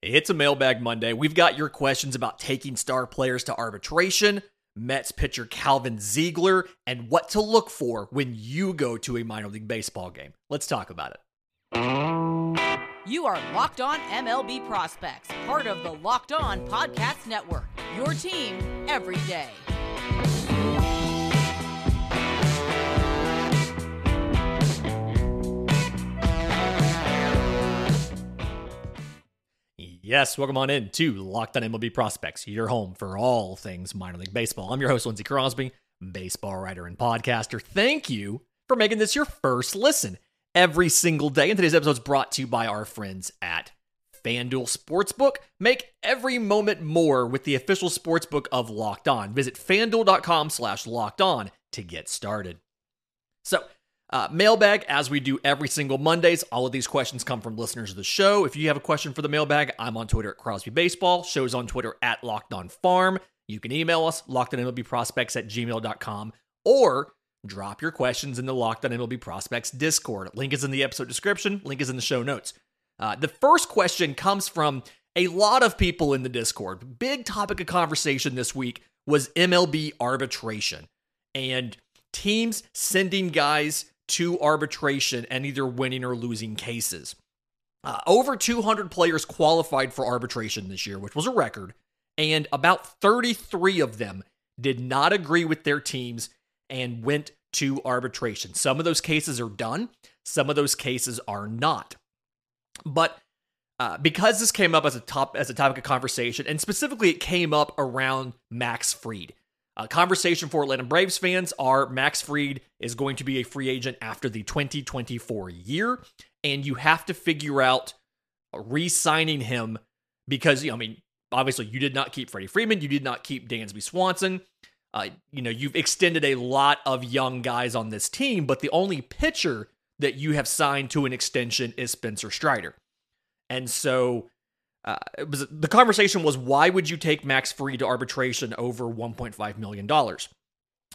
It's a Mailbag Monday. We've got your questions about taking star players to arbitration, Mets pitcher Calvin Ziegler, and what to look for when you go to a minor league baseball game. Let's talk about it. You are Locked On MLB Prospects, part of the Locked On Podcast Network, your team every day. Yes, welcome on in to Locked On MLB Prospects, your home for all things minor league baseball. I'm your host, Lindsey Crosby, baseball writer and podcaster. Thank you for making this your first listen every single day. And today's episode is brought to you by our friends at FanDuel Sportsbook. Make every moment more with the official sportsbook of Locked On. Visit FanDuel.com/LockedOn to get started. So, mailbag, as we do every single Mondays. All of these questions come from listeners of the show. If you have a question for the mailbag, I'm on Twitter at Crosby Baseball. Show's on Twitter at Locked On Farm. You can email us, LockedOnMLBProspects@gmail.com, or drop your questions in the Locked On MLB Prospects Discord. Link is in the episode description. Link is in the show notes. The first question comes from a lot of people in the Discord. Big topic of conversation this week was MLB arbitration and teams sending guys to arbitration and either winning or losing cases. Over 200 players qualified for arbitration this year, which was a record, and about 33 of them did not agree with their teams and went to arbitration. Some of those cases are done. Some of those cases are not. But because this came up as a topic of conversation, and specifically it came up around Max Fried. A conversation for Atlanta Braves fans are Max Fried is going to be a free agent after the 2024 year, and you have to figure out re-signing him because, you know, I mean, obviously you did not keep Freddie Freeman, you did not keep Dansby Swanson. You know, you've extended a lot of young guys on this team, but the only pitcher that you have signed to an extension is Spencer Strider. And so the conversation was, why would you take Max Fried to arbitration over $1.5 million?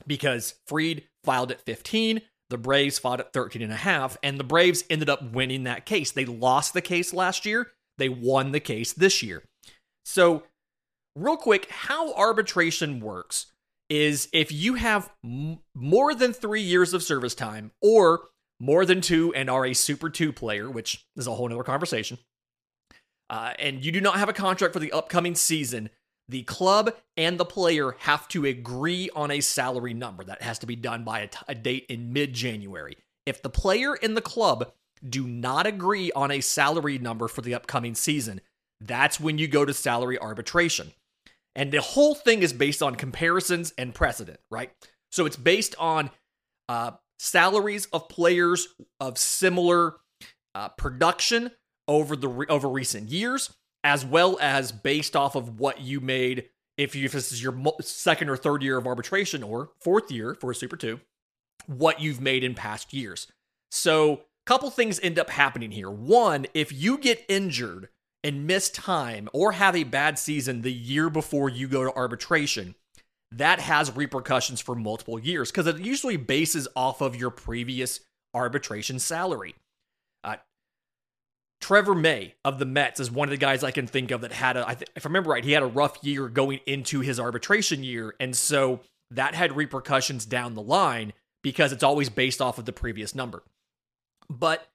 Because Fried filed at 15, the Braves filed at 13.5, and the Braves ended up winning that case. They lost the case last year. They won the case this year. So real quick, how arbitration works is if you have more than 3 years of service time or more than two and are a Super 2 player, which is a whole nother conversation, and you do not have a contract for the upcoming season, the club and the player have to agree on a salary number. That has to be done by a date in mid-January. If the player and the club do not agree on a salary number for the upcoming season, that's when you go to salary arbitration. And the whole thing is based on comparisons and precedent, right? So it's based on salaries of players of similar production over recent years, as well as based off of what you made if this is your second or third year of arbitration or fourth year for a Super 2, what you've made in past years. So a couple things end up happening here. One, if you get injured and miss time or have a bad season the year before you go to arbitration, that has repercussions for multiple years because it usually bases off of your previous arbitration salary. Trevor May of the Mets is one of the guys I can think of that had if I remember right, he had a rough year going into his arbitration year. And so that had repercussions down the line because it's always based off of the previous number. But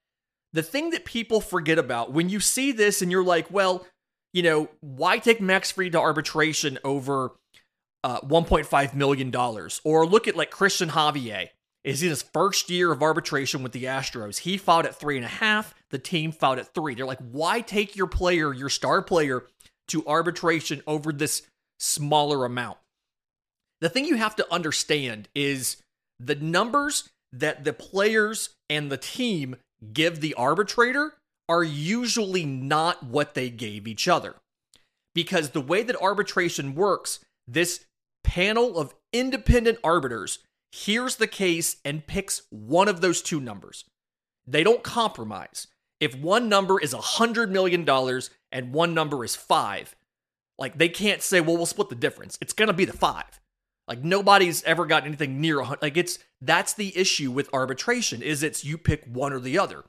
the thing that people forget about when you see this and you're like, well, you know, why take Max Fried to arbitration over $1.5 million? Or look at like Christian Javier. Is in his first year of arbitration with the Astros. He filed at 3.5. The team filed at 3. They're like, why take your player, your star player, to arbitration over this smaller amount? The thing you have to understand is the numbers that the players and the team give the arbitrator are usually not what they gave each other. Because the way that arbitration works, this panel of independent arbiters hears the case and picks one of those two numbers. They don't compromise. If one number is $100 million and one number is 5, like they can't say, well, we'll split the difference. It's going to be the 5. Like nobody's ever got anything near 100. Like that's the issue with arbitration is you pick one or the other.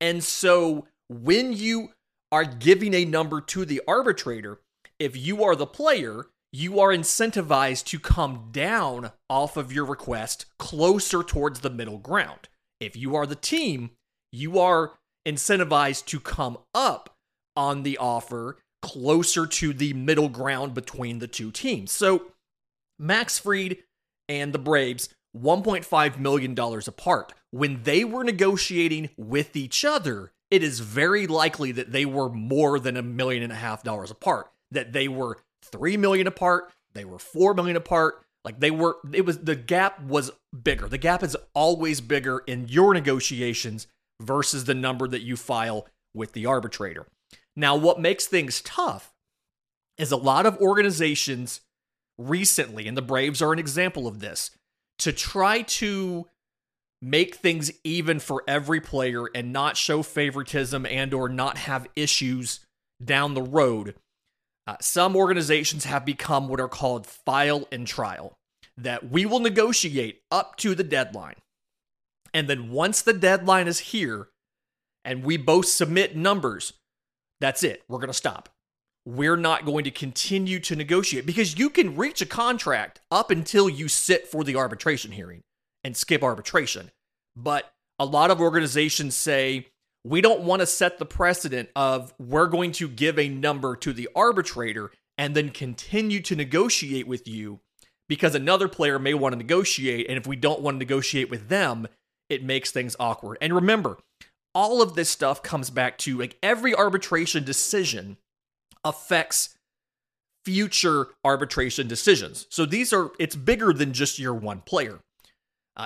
And so when you are giving a number to the arbitrator, if you are the player, you are incentivized to come down off of your request closer towards the middle ground. If you are the team, you are incentivized to come up on the offer closer to the middle ground between the two teams. So Max Fried and the Braves, $1.5 million apart. When they were negotiating with each other, it is very likely that they were more than $1.5 million apart, that they were $3 million apart, they were $4 million apart. Like the gap was bigger. The gap is always bigger in your negotiations versus the number that you file with the arbitrator. Now, what makes things tough is a lot of organizations recently, and the Braves are an example of this, to try to make things even for every player and not show favoritism and or not have issues down the road. Some organizations have become what are called file and trial, that we will negotiate up to the deadline. And then once the deadline is here and we both submit numbers, that's it. We're going to stop. We're not going to continue to negotiate, because you can reach a contract up until you sit for the arbitration hearing and skip arbitration. But a lot of organizations say, we don't want to set the precedent of we're going to give a number to the arbitrator and then continue to negotiate with you, because another player may want to negotiate. And if we don't want to negotiate with them, it makes things awkward. And remember, all of this stuff comes back to, like, every arbitration decision affects future arbitration decisions. So it's bigger than just your one player.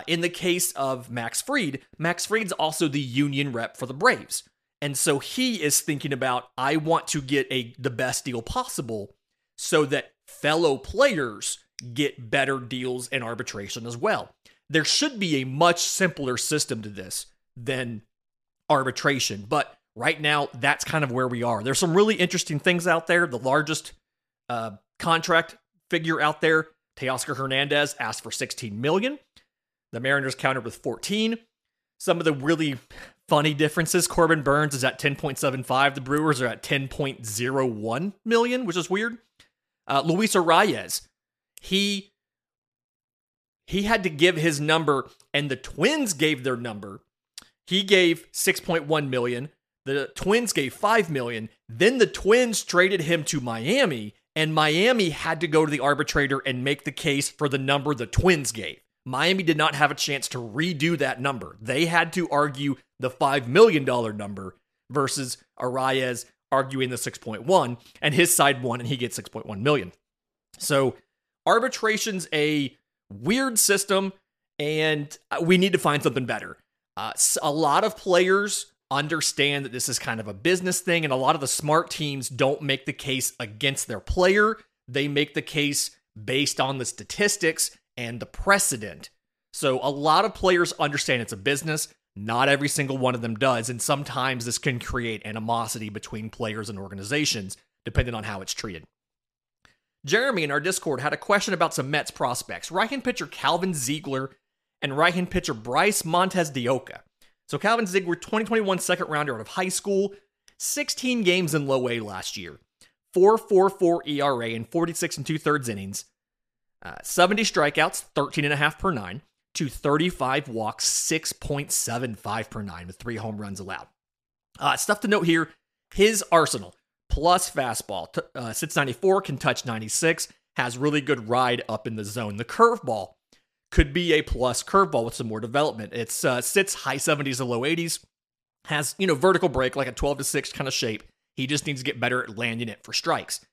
In the case of Max Fried, Max Fried's also the union rep for the Braves. And so he is thinking about, I want to get the best deal possible so that fellow players get better deals in arbitration as well. There should be a much simpler system to this than arbitration, but right now that's kind of where we are. There's some really interesting things out there. The largest contract figure out there, Teoscar Hernandez, asked for $16 million. The Mariners countered with 14. Some of the really funny differences, Corbin Burnes is at 10.75. The Brewers are at 10.01 million, which is weird. Luis Arias, he had to give his number, and the Twins gave their number. He gave 6.1 million. The Twins gave 5 million. Then the Twins traded him to Miami, and Miami had to go to the arbitrator and make the case for the number the Twins gave. Miami did not have a chance to redo that number. They had to argue the $5 million number versus Arias arguing the 6.1, and his side won, and he gets 6.1 million. So arbitration's a weird system, and we need to find something better. A lot of players understand that this is kind of a business thing, and a lot of the smart teams don't make the case against their player. They make the case based on the statistics and the precedent. So a lot of players understand it's a business. Not every single one of them does. And sometimes this can create animosity between players and organizations, depending on how it's treated. Jeremy in our Discord had a question about some Mets prospects, right-hand pitcher Calvin Ziegler and right-hand pitcher Bryce Montes de Oca. So Calvin Ziegler, 2021 second rounder out of high school, 16 games in low A last year, 4.44 ERA in 46 2/3 innings, 70 strikeouts, 13.5 per nine, 235 walks, 6.75 per nine, with 3 home runs allowed. Stuff to note here, his arsenal, plus fastball, sits 94, can touch 96, has really good ride up in the zone. The curveball could be a plus curveball with some more development. It sits high 70s to low 80s, has, vertical break, like a 12-6 kind of shape. He just needs to get better at landing it for strikes.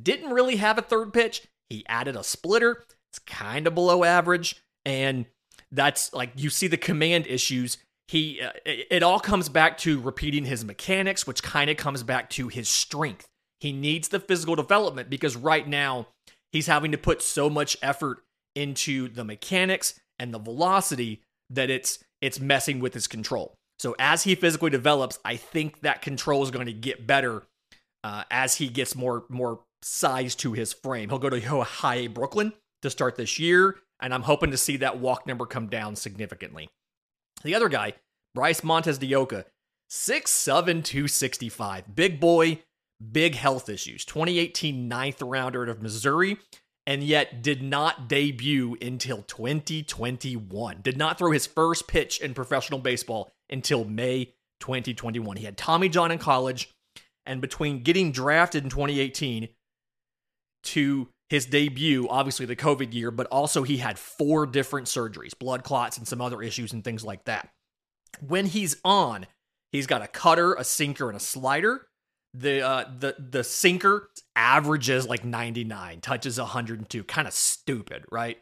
Didn't really have a third pitch. He added a splitter. It's kind of below average. And that's like, you see the command issues. It all comes back to repeating his mechanics, which kind of comes back to his strength. He needs the physical development because right now he's having to put so much effort into the mechanics and the velocity that it's messing with his control. So as he physically develops, I think that control is going to get better as he gets more size to his frame. He'll go to High A Brooklyn to start this year, and I'm hoping to see that walk number come down significantly. The other guy, Bryce Montes de Oca, 6'7", 265. Big boy, big health issues. 2018 ninth rounder out of Missouri, and yet did not debut until 2021. Did not throw his first pitch in professional baseball until May 2021. He had Tommy John in college, and between getting drafted in 2018 to his debut, obviously the COVID year, but also he had 4 different surgeries, blood clots and some other issues and things like that. When he's on, he's got a cutter, a sinker, and a slider. The sinker averages like 99, touches 102, kind of stupid, right?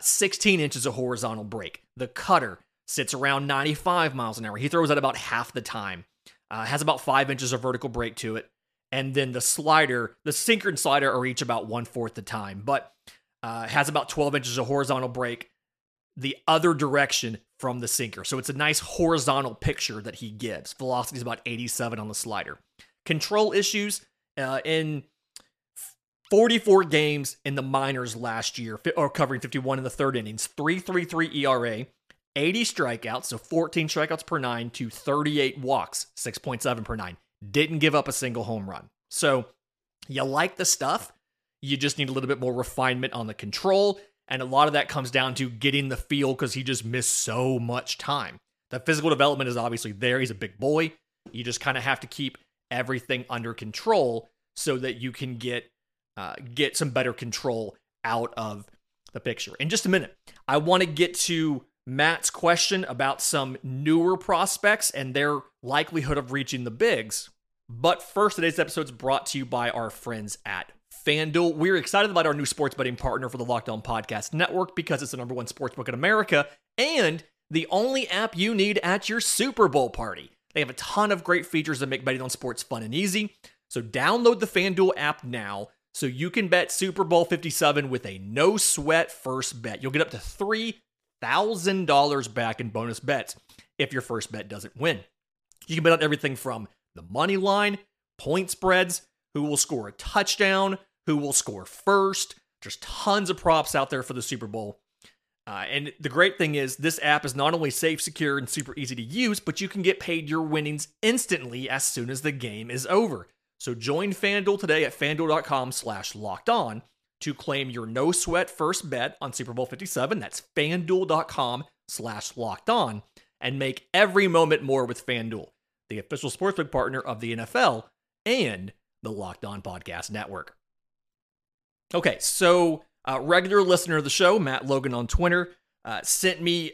16 inches of horizontal break. The cutter sits around 95 miles an hour. He throws at about half the time, has about 5 inches of vertical break to it. And then the slider, the sinker and slider are each about 1/4 the time, but has about 12 inches of horizontal break the other direction from the sinker. So it's a nice horizontal picture that he gives. Velocity is about 87 on the slider. Control issues in 44 games in the minors last year, or covering 51 in the third innings, 3.33 ERA, 80 strikeouts, so 14 strikeouts per nine to 38 walks, 6.7 per nine. Didn't give up a single home run. So you like the stuff, you just need a little bit more refinement on the control, and a lot of that comes down to getting the feel because he just missed so much time. The physical development is obviously there. He's a big boy. You just kind of have to keep everything under control so that you can get some better control out of the picture. In just a minute, I want to get to Matt's question about some newer prospects and their likelihood of reaching the bigs. But first, today's episode is brought to you by our friends at FanDuel. We're excited about our new sports betting partner for the Locked On Podcast Network because it's the #1 sportsbook in America and the only app you need at your Super Bowl party. They have a ton of great features that make betting on sports fun and easy. So download the FanDuel app now so you can bet Super Bowl 57 with a no-sweat first bet. You'll get up to $3,000 back in bonus bets if your first bet doesn't win. You can bet on everything from the money line, point spreads, who will score a touchdown, who will score first. There's tons of props out there for the Super Bowl. And the great thing is this app is not only safe, secure, and super easy to use, but you can get paid your winnings instantly as soon as the game is over. So join FanDuel today at FanDuel.com/LockedOn to claim your no-sweat first bet on Super Bowl 57. That's FanDuel.com/LockedOn and make every moment more with FanDuel, the official sportsbook partner of the NFL and the Locked On Podcast Network. Okay, so regular listener of the show, Matt Logan on Twitter, sent me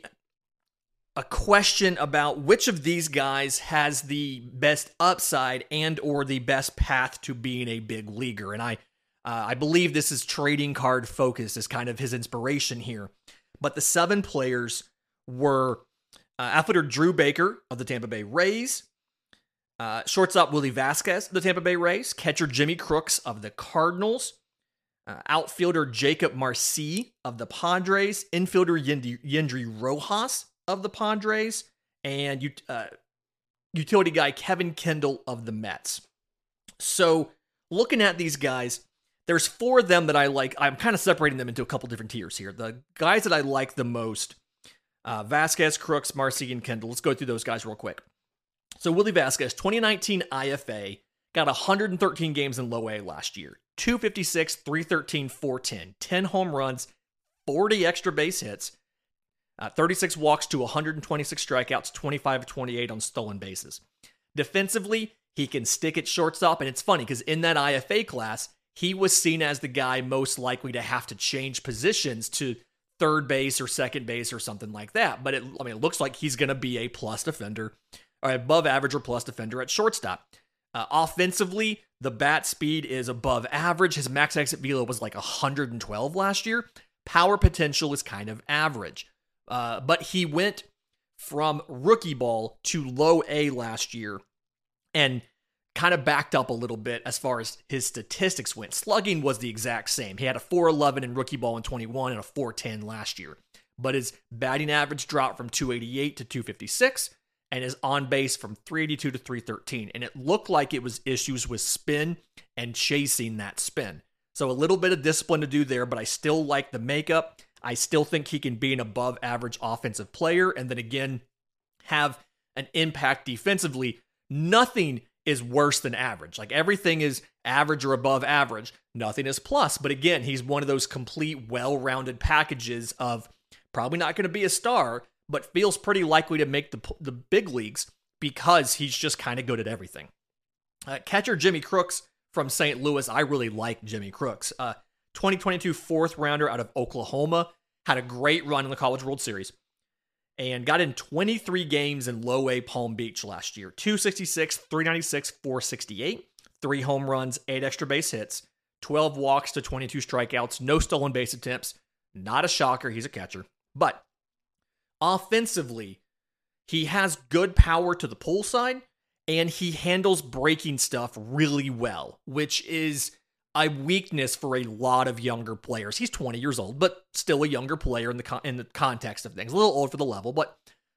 a question about which of these guys has the best upside and or the best path to being a big leaguer. And I believe this is trading card focused as kind of his inspiration here. But the 7 players were outfielder Drew Baker of the Tampa Bay Rays, shortstop Willie Vasquez of the Tampa Bay Rays, catcher Jimmy Crooks of the Cardinals, outfielder Jacob Marcy of the Padres, infielder Yendry Rojas of the Padres, and utility guy Kevin Kendall of the Mets. So looking at these guys, there's 4 of them that I like. I'm kind of separating them into a couple different tiers here. The guys that I like the most, Vasquez, Crooks, Marcy, and Kendall. Let's go through those guys real quick. So Willie Vasquez, 2019 IFA, got 113 games in low A last year. 256, 313, 410, 10 home runs, 40 extra base hits, 36 walks to 126 strikeouts, 25-28 on stolen bases. Defensively, he can stick at shortstop, and it's funny because in that IFA class, he was seen as the guy most likely to have to change positions to third base or second base or something like that. But it looks like he's going to be a plus defender, or above average or plus defender at shortstop. Offensively, the bat speed is above average. His max exit velo was like 112 last year. Power potential is kind of average. But he went from rookie ball to low A last year and kind of backed up a little bit as far as his statistics went. Slugging was the exact same. He had a 411 in rookie ball in 21 and a 410 last year. But his batting average dropped from 288 to 256. And is on base from 382 to 313. And it looked like it was issues with spin and chasing that spin. So a little bit of discipline to do there, but I still like the makeup. I still think he can be an above average offensive player. And then again, have an impact defensively nothing is worse than average. Like everything is average or above average. Nothing is plus. But again, he's one of those complete well-rounded packages of probably not going to be a star, but feels pretty likely to make the big leagues because he's just kind of good at everything. Catcher Jimmy Crooks from St. Louis. I really like Jimmy Crooks. 2022 fourth rounder out of Oklahoma. Had a great run in the College World Series and got in 23 games in low A Palm Beach last year. 266, 396, 468, 3 home runs, 8 extra base hits, 12 walks to 22 strikeouts, no stolen base attempts. Not a shocker. He's a catcher. But offensively, he has good power to the pull side, and he handles breaking stuff really well, which is a weakness for a lot of younger players. He's 20 years old, but still a younger player in the context of things. A little old for the level, but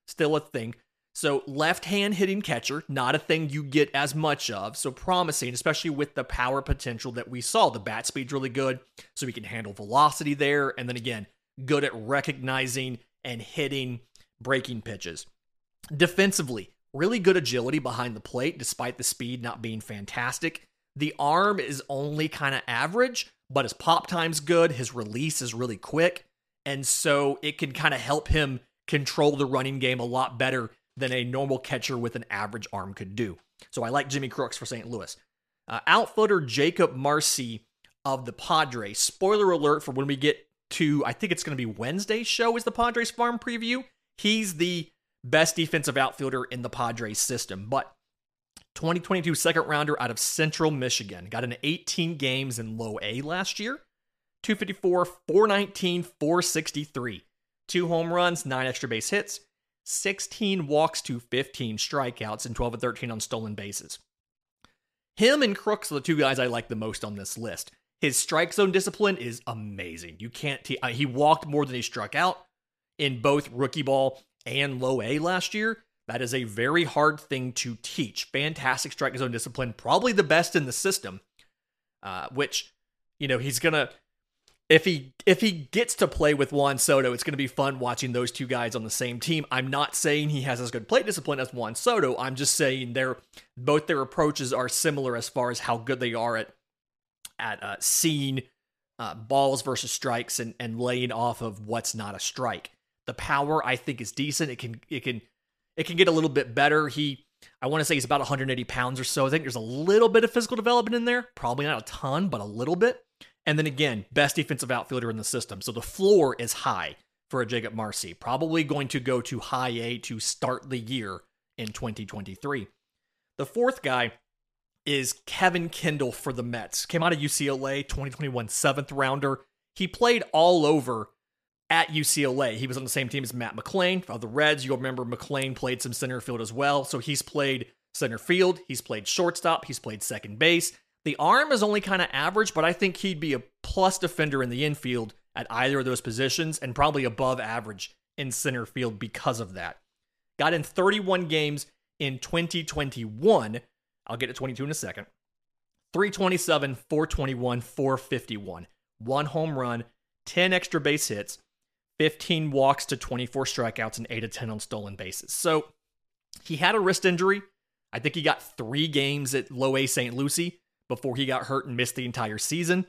still a thing. So left-hand hitting catcher, not a thing you get as much of. So promising, especially with the power potential that we saw. The bat speed's really good, so he can handle velocity there. And then again, good at recognizing and hitting breaking pitches. Defensively, really good agility behind the plate, despite the speed not being fantastic. The arm is only kind of average, but his pop time's good. His release is really quick. And so it can kind of help him control the running game a lot better than a normal catcher with an average arm could do. So I like Jimmy Crooks for St. Louis. Outfielder Jacob Marcy of the Padres. Spoiler alert for when we get to, I think it's going to be Wednesday's show is the Padres farm preview. He's the best defensive outfielder in the Padres system, but 2022 second rounder out of Central Michigan. Got in 18 games in low A last year. 254, 419, 463. 2 home runs, 9 extra base hits. 16 walks to 15 strikeouts and 12 of 13 on stolen bases. Him and Crooks are the two guys I like the most on this list. His strike zone discipline is amazing. You can't. He walked more than he struck out in both rookie ball and low A last year. That is a very hard thing to teach. Fantastic strike zone discipline, probably the best in the system, which, you know, he's going to, if he gets to play with Juan Soto, it's going to be fun watching those two guys on the same team. I'm not saying he has as good plate discipline as Juan Soto. I'm just saying both their approaches are similar as far as how good they are at seeing balls versus strikes and laying off of what's not a strike. The power, I think, is decent. It can get a little bit better. I want to say he's about 180 pounds or so. I think there's a little bit of physical development in there. Probably not a ton, but a little bit. And then again, best defensive outfielder in the system. So the floor is high for a Jacob Marcy. Probably going to go to high A to start the year in 2023. The fourth guy is Kevin Kendall for the Mets. Came out of UCLA, 2021 seventh rounder. He played all over at UCLA. He was on the same team as Matt McClain of the Reds. You'll remember McClain played some center field as well. So he's played center field. He's played shortstop. He's played second base. The arm is only kind of average, but I think he'd be a plus defender in the infield at either of those positions and probably above average in center field because of that. Got in 31 games in 2021. I'll get to 22 in a second. 327, 421, 451. 1 home run, 10 extra base hits. 15 walks to 24 strikeouts and 8 to 10 on stolen bases. So he had a wrist injury. I think he got 3 games at low A St. Lucie before he got hurt and missed the entire season.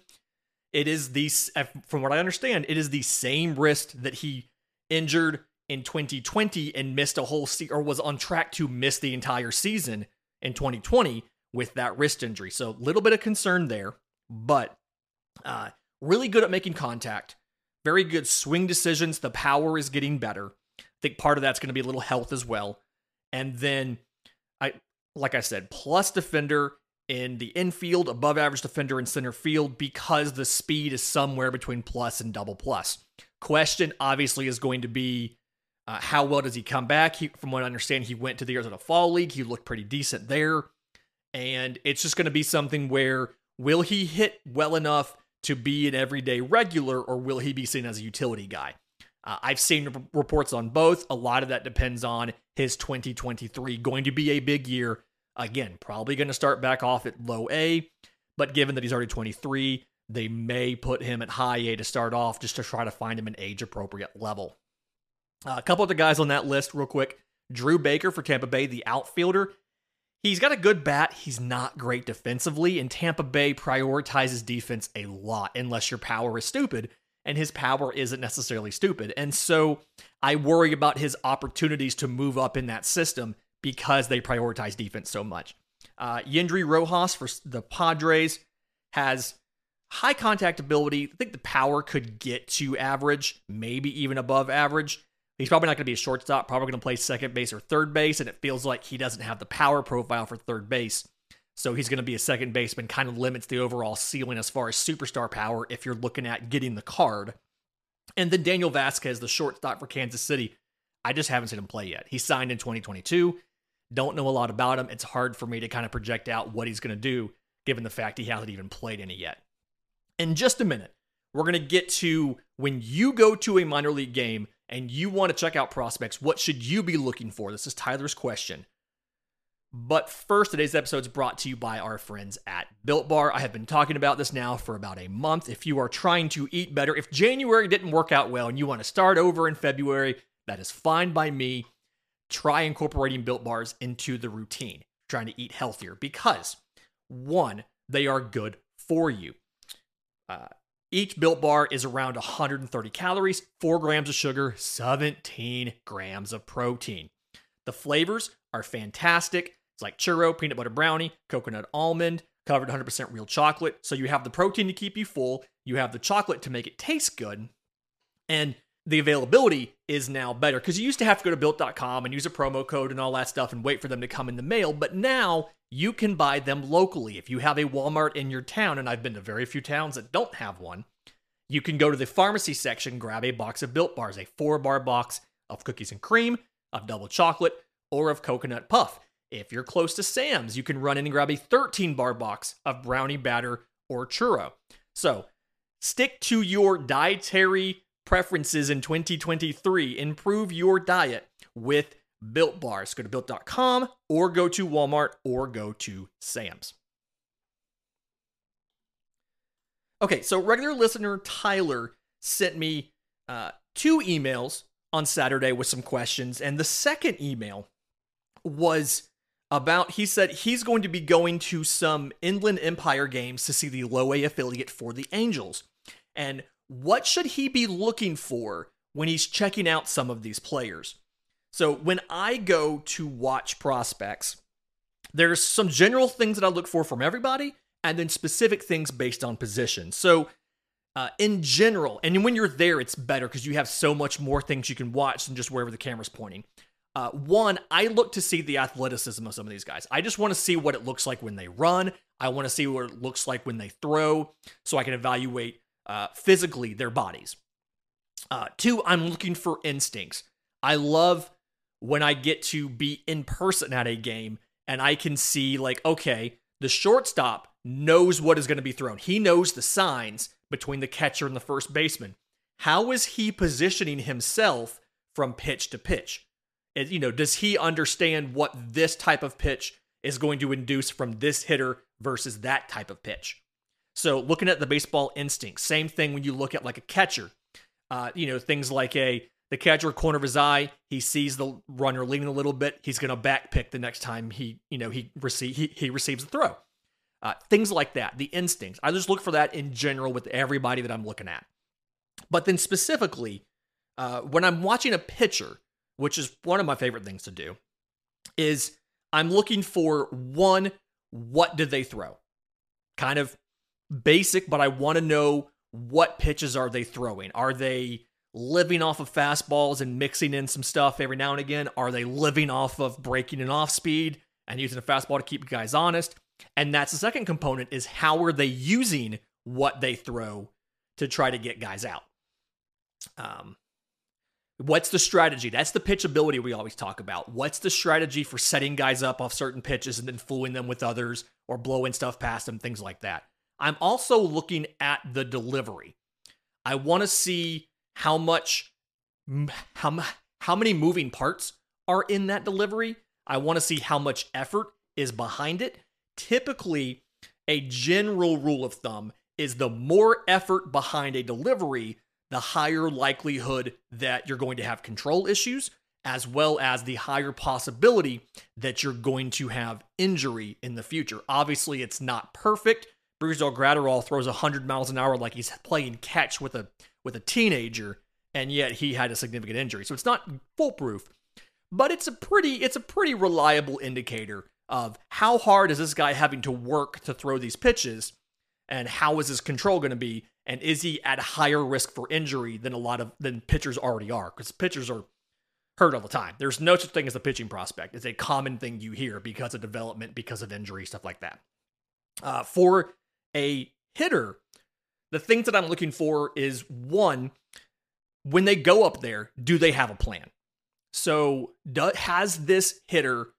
It is from what I understand, it is the same wrist that he injured in 2020 and missed a whole or was on track to miss the entire season in 2020 with that wrist injury. So a little bit of concern there, but really good at making contact. Very good swing decisions. The power is getting better. I think part of that's going to be a little health as well. And then, like I said, plus defender in the infield, above average defender in center field because the speed is somewhere between plus and double plus. Question, obviously, is going to be how well does he come back? From what I understand, he went to the Arizona Fall League. He looked pretty decent there. And it's just going to be something where will he hit well enough to be an everyday regular, or will he be seen as a utility guy? I've seen reports on both. A lot of that depends on his 2023 going to be a big year. Again, probably going to start back off at low A, but given that he's already 23, they may put him at high A to start off just to try to find him an age-appropriate level. A couple other guys on that list real quick. Drew Baker for Tampa Bay, the outfielder. He's got a good bat. He's not great defensively, and Tampa Bay prioritizes defense a lot unless your power is stupid, and his power isn't necessarily stupid. And so I worry about his opportunities to move up in that system because they prioritize defense so much. Yendry Rojas for the Padres has high contact ability. I think the power could get to average, maybe even above average. He's probably not going to be a shortstop, probably going to play second base or third base, and it feels like he doesn't have the power profile for third base. So he's going to be a second baseman, kind of limits the overall ceiling as far as superstar power if you're looking at getting the card. And then Daniel Vasquez, the shortstop for Kansas City, I just haven't seen him play yet. He signed in 2022. Don't know a lot about him. It's hard for me to kind of project out what he's going to do, given the fact he hasn't even played any yet. In just a minute, we're going to get to when you go to a minor league game and you want to check out prospects, what should you be looking for? This is Tyler's question. But first, today's episode is brought to you by our friends at Built Bar. I have been talking about this now for about a month. If you are trying to eat better, if January didn't work out well and you want to start over in February, that is fine by me. Try incorporating Built Bars into the routine, trying to eat healthier, because one, they are good for you. Each Built Bar is around 130 calories, 4 grams of sugar, 17 grams of protein. The flavors are fantastic. It's like churro, peanut butter brownie, coconut almond, covered 100% real chocolate. So you have the protein to keep you full. You have the chocolate to make it taste good. And the availability is now better, because you used to have to go to Built.com and use a promo code and all that stuff and wait for them to come in the mail. But now you can buy them locally. If you have a Walmart in your town, and I've been to very few towns that don't have one, you can go to the pharmacy section, grab a box of Built Bars, a 4-bar box of cookies and cream, of double chocolate, or of coconut puff. If you're close to Sam's, you can run in and grab a 13-bar box of brownie batter or churro. So stick to your dietary preferences in 2023. Improve your diet with Built Bars. Go to Built.com or go to Walmart or go to Sam's. Okay, so regular listener Tyler sent me 2 emails on Saturday with some questions. And the second email was about, he said he's going to be going to some Inland Empire games to see the low A affiliate for the Angels. And what should he be looking for when he's checking out some of these players? So when I go to watch prospects, there's some general things that I look for from everybody, and then specific things based on position. So in general, and when you're there, it's better because you have so much more things you can watch than just wherever the camera's pointing. One, I look to see the athleticism of some of these guys. I just want to see what it looks like when they run. I want to see what it looks like when they throw, so I can evaluate physically their bodies. 2, I'm looking for instincts. I love when I get to be in person at a game and I can see, like, okay, the shortstop knows what is going to be thrown. He knows the signs between the catcher and the first baseman. How is he positioning himself from pitch to pitch? And, you know, does he understand what this type of pitch is going to induce from this hitter versus that type of pitch? So looking at the baseball instinct, same thing when you look at like a catcher, things like the catcher, corner of his eye, he sees the runner leaning a little bit. He's going to back pick the next time he receives the throw, things like that. The instincts. I just look for that in general with everybody that I'm looking at. But then specifically, when I'm watching a pitcher, which is one of my favorite things to do, is I'm looking for one, what did they throw? Kind of basic, but I want to know what pitches are they throwing. Are they living off of fastballs and mixing in some stuff every now and again? Are they living off of breaking and off speed and using a fastball to keep guys honest? And that's the second component, is how are they using what they throw to try to get guys out? What's the strategy? That's the pitchability we always talk about. What's the strategy for setting guys up off certain pitches and then fooling them with others or blowing stuff past them, things like that. I'm also looking at the delivery. I want to see how many moving parts are in that delivery. I want to see how much effort is behind it. Typically, a general rule of thumb is the more effort behind a delivery, the higher likelihood that you're going to have control issues as well as the higher possibility that you're going to have injury in the future. Obviously, it's not perfect. Bruce deGrom throws 100 miles an hour like he's playing catch with a teenager, and yet he had a significant injury. So it's not foolproof, but it's a pretty reliable indicator of how hard is this guy having to work to throw these pitches, and how is his control going to be, and is he at higher risk for injury than pitchers already are? Because pitchers are hurt all the time. There's no such thing as a pitching prospect. It's a common thing you hear because of development, because of injury, stuff like that. For a hitter, the things that I'm looking for is, one, when they go up there, do they have a plan? So has this hitter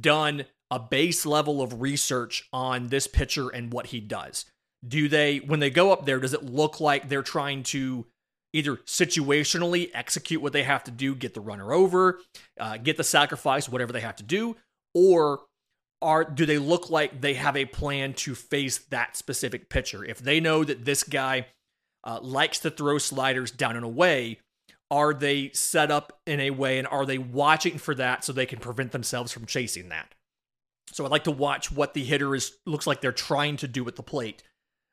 done a base level of research on this pitcher and what he does? Do they, when they go up there, does it look like they're trying to either situationally execute what they have to do, get the runner over, get the sacrifice, whatever they have to do, or do they look like they have a plan to face that specific pitcher? If they know that this guy likes to throw sliders down and away, are they set up in a way, and are they watching for that so they can prevent themselves from chasing that? So I'd like to watch what the hitter looks like they're trying to do at the plate,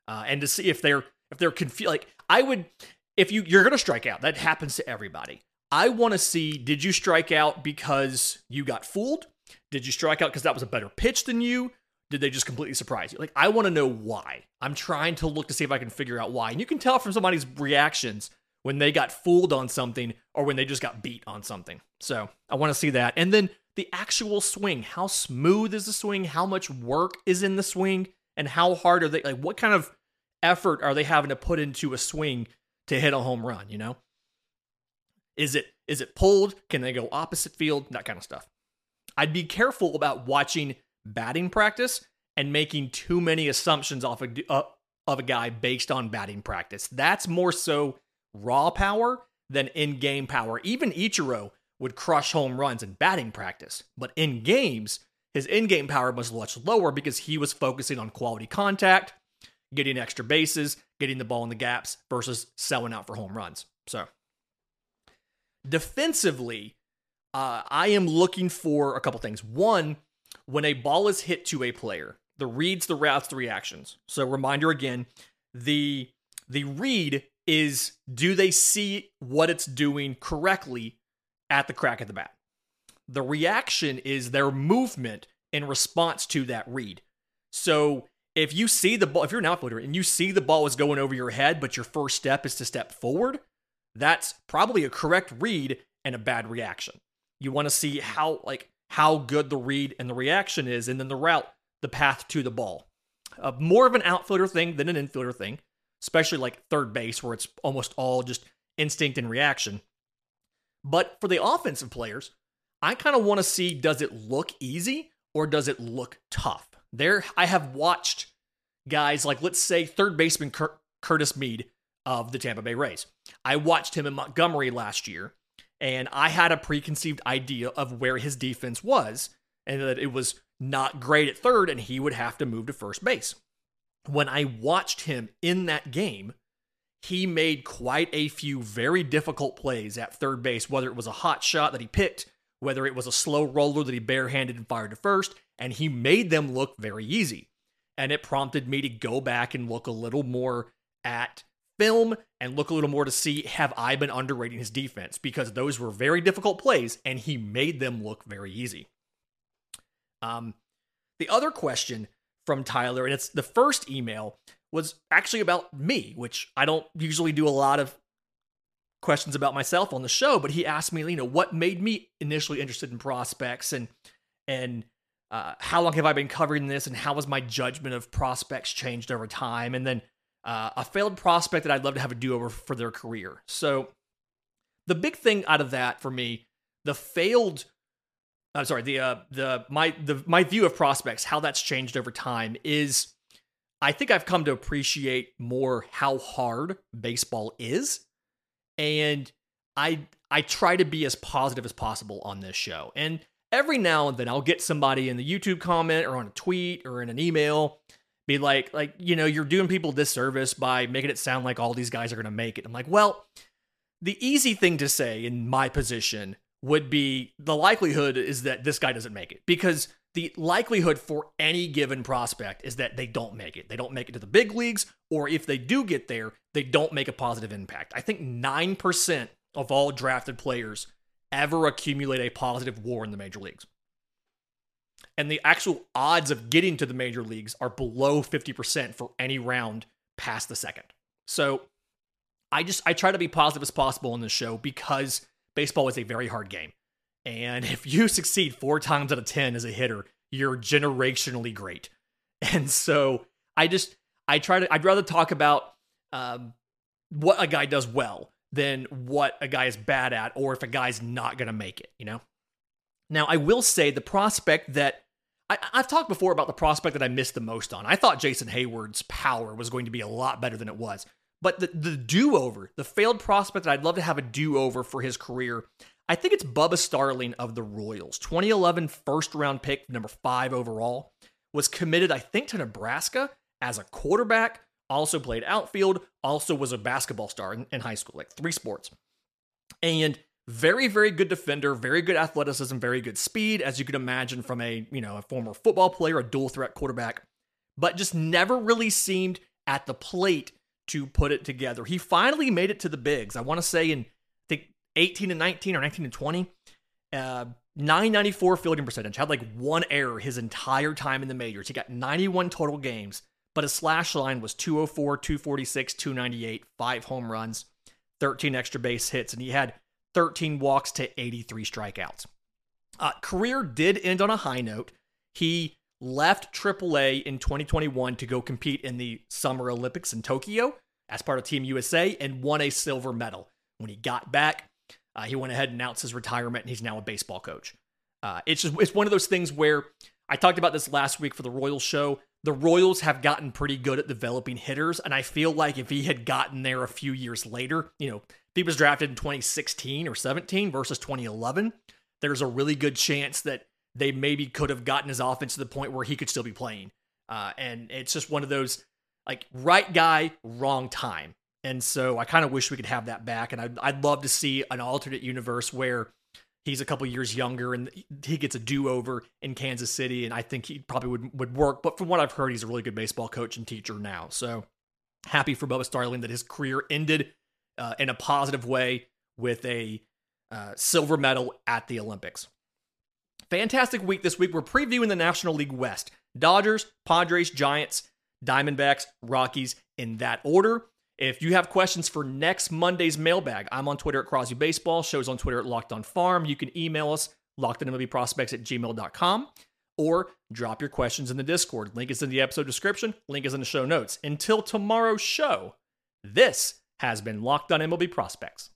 and to see if they're confused. Like, I would, if you're going to strike out, that happens to everybody. I want to see, did you strike out because you got fooled? Did you strike out because that was a better pitch than you? Did they just completely surprise you? Like, I want to know why. I'm trying to look to see if I can figure out why. And you can tell from somebody's reactions when they got fooled on something or when they just got beat on something. So I want to see that. And then the actual swing. How smooth is the swing? How much work is in the swing? And how hard are they? Like, what kind of effort are they having to put into a swing to hit a home run, you know? Is it pulled? Can they go opposite field? That kind of stuff. I'd be careful about watching batting practice and making too many assumptions off of a guy based on batting practice. That's more so raw power than in-game power. Even Ichiro would crush home runs in batting practice, but in games, his in-game power was much lower because he was focusing on quality contact, getting extra bases, getting the ball in the gaps versus selling out for home runs. So defensively, I am looking for a couple things. One, when a ball is hit to a player, the reads, the routes, the reactions. So reminder again, the read is, do they see what it's doing correctly at the crack of the bat? The reaction is their movement in response to that read. So if you see the ball, if you're an outfielder and you see the ball is going over your head, but your first step is to step forward, that's probably a correct read and a bad reaction. You want to see how good the read and the reaction is, and then the route, the path to the ball. More of an outfielder thing than an infielder thing, especially like third base where it's almost all just instinct and reaction. But for the offensive players, I kind of want to see, does it look easy or does it look tough? There, I have watched guys like, let's say, third baseman Curtis Mead of the Tampa Bay Rays. I watched him in Montgomery last year, and I had a preconceived idea of where his defense was and that it was not great at third and he would have to move to first base. When I watched him in that game, he made quite a few very difficult plays at third base, whether it was a hot shot that he picked, whether it was a slow roller that he barehanded and fired to first, and he made them look very easy. And it prompted me to go back and look a little more at film and look a little more to see, have I been underrating his defense? Because those were very difficult plays and he made them look very easy. The other question from Tyler, and it's the first email, was actually about me, which I don't usually do a lot of questions about myself on the show, but he asked me, you know, what made me initially interested in prospects, and how long have I been covering this, and how has my judgment of prospects changed over time? And then a failed prospect that I'd love to have a do-over for their career. So the big thing out of that for me, my view of prospects, how that's changed over time is, I think I've come to appreciate more how hard baseball is, and I try to be as positive as possible on this show. And every now and then I'll get somebody in the YouTube comment or on a tweet or in an email be like, you know, you're doing people disservice by making it sound like all these guys are going to make it. I'm like, well, the easy thing to say in my position would be the likelihood is that this guy doesn't make it, because the likelihood for any given prospect is that they don't make it. They don't make it to the big leagues, or if they do get there, they don't make a positive impact. I think 9% of all drafted players ever accumulate a positive WAR in the major leagues. And the actual odds of getting to the major leagues are below 50% for any round past the second. So I try to be positive as possible in this show, because baseball is a very hard game. And if you succeed 4 times out of 10 as a hitter, you're generationally great. And so I'd rather talk about what a guy does well than what a guy is bad at, or if a guy's not going to make it, you know? Now, I will say the prospect that I've talked before about the prospect that I missed the most on. I thought Jason Hayward's power was going to be a lot better than it was. But the do-over, the failed prospect that I'd love to have a do-over for his career, I think it's Bubba Starling of the Royals. 2011 first-round pick, number 5 overall, was committed, I think, to Nebraska as a quarterback, also played outfield, also was a basketball star in high school, like 3 sports. And very, very good defender, very good athleticism, very good speed, as you could imagine from a former football player, a dual-threat quarterback, but just never really seemed at the plate to put it together. He finally made it to the bigs, I want to say in 18 and 19 or 19 and 20, 994 fielding percentage, had like 1 error his entire time in the majors. He got 91 total games, but his slash line was 204, 246, 298, 5 home runs, 13 extra base hits, and he had 13 walks to 83 strikeouts. Career did end on a high note. He left AAA in 2021 to go compete in the Summer Olympics in Tokyo as part of Team USA and won a silver medal. When he got back, he went ahead and announced his retirement, and he's now a baseball coach. It's one of those things where I talked about this last week for the Royals show. The Royals have gotten pretty good at developing hitters, and I feel like if he had gotten there a few years later, if he was drafted in 2016 or 17 versus 2011, there's a really good chance that they maybe could have gotten his offense to the point where he could still be playing. And it's just one of those, like, right guy, wrong time. And so I kind of wish we could have that back. And I'd love to see an alternate universe where he's a couple years younger and he gets a do-over in Kansas City. And I think he probably would work. But from what I've heard, he's a really good baseball coach and teacher now. So happy for Bubba Starling that his career ended in a positive way with a silver medal at the Olympics. Fantastic week this week. We're previewing the National League West. Dodgers, Padres, Giants, Diamondbacks, Rockies in that order. If you have questions for next Monday's mailbag, I'm on Twitter at Crosby Baseball. Show's on Twitter at Locked On Farm. You can email us, lockedonmlbprospects@gmail.com, or drop your questions in the Discord. Link is in the episode description. Link is in the show notes. Until tomorrow's show, this has been Locked On MLB Prospects.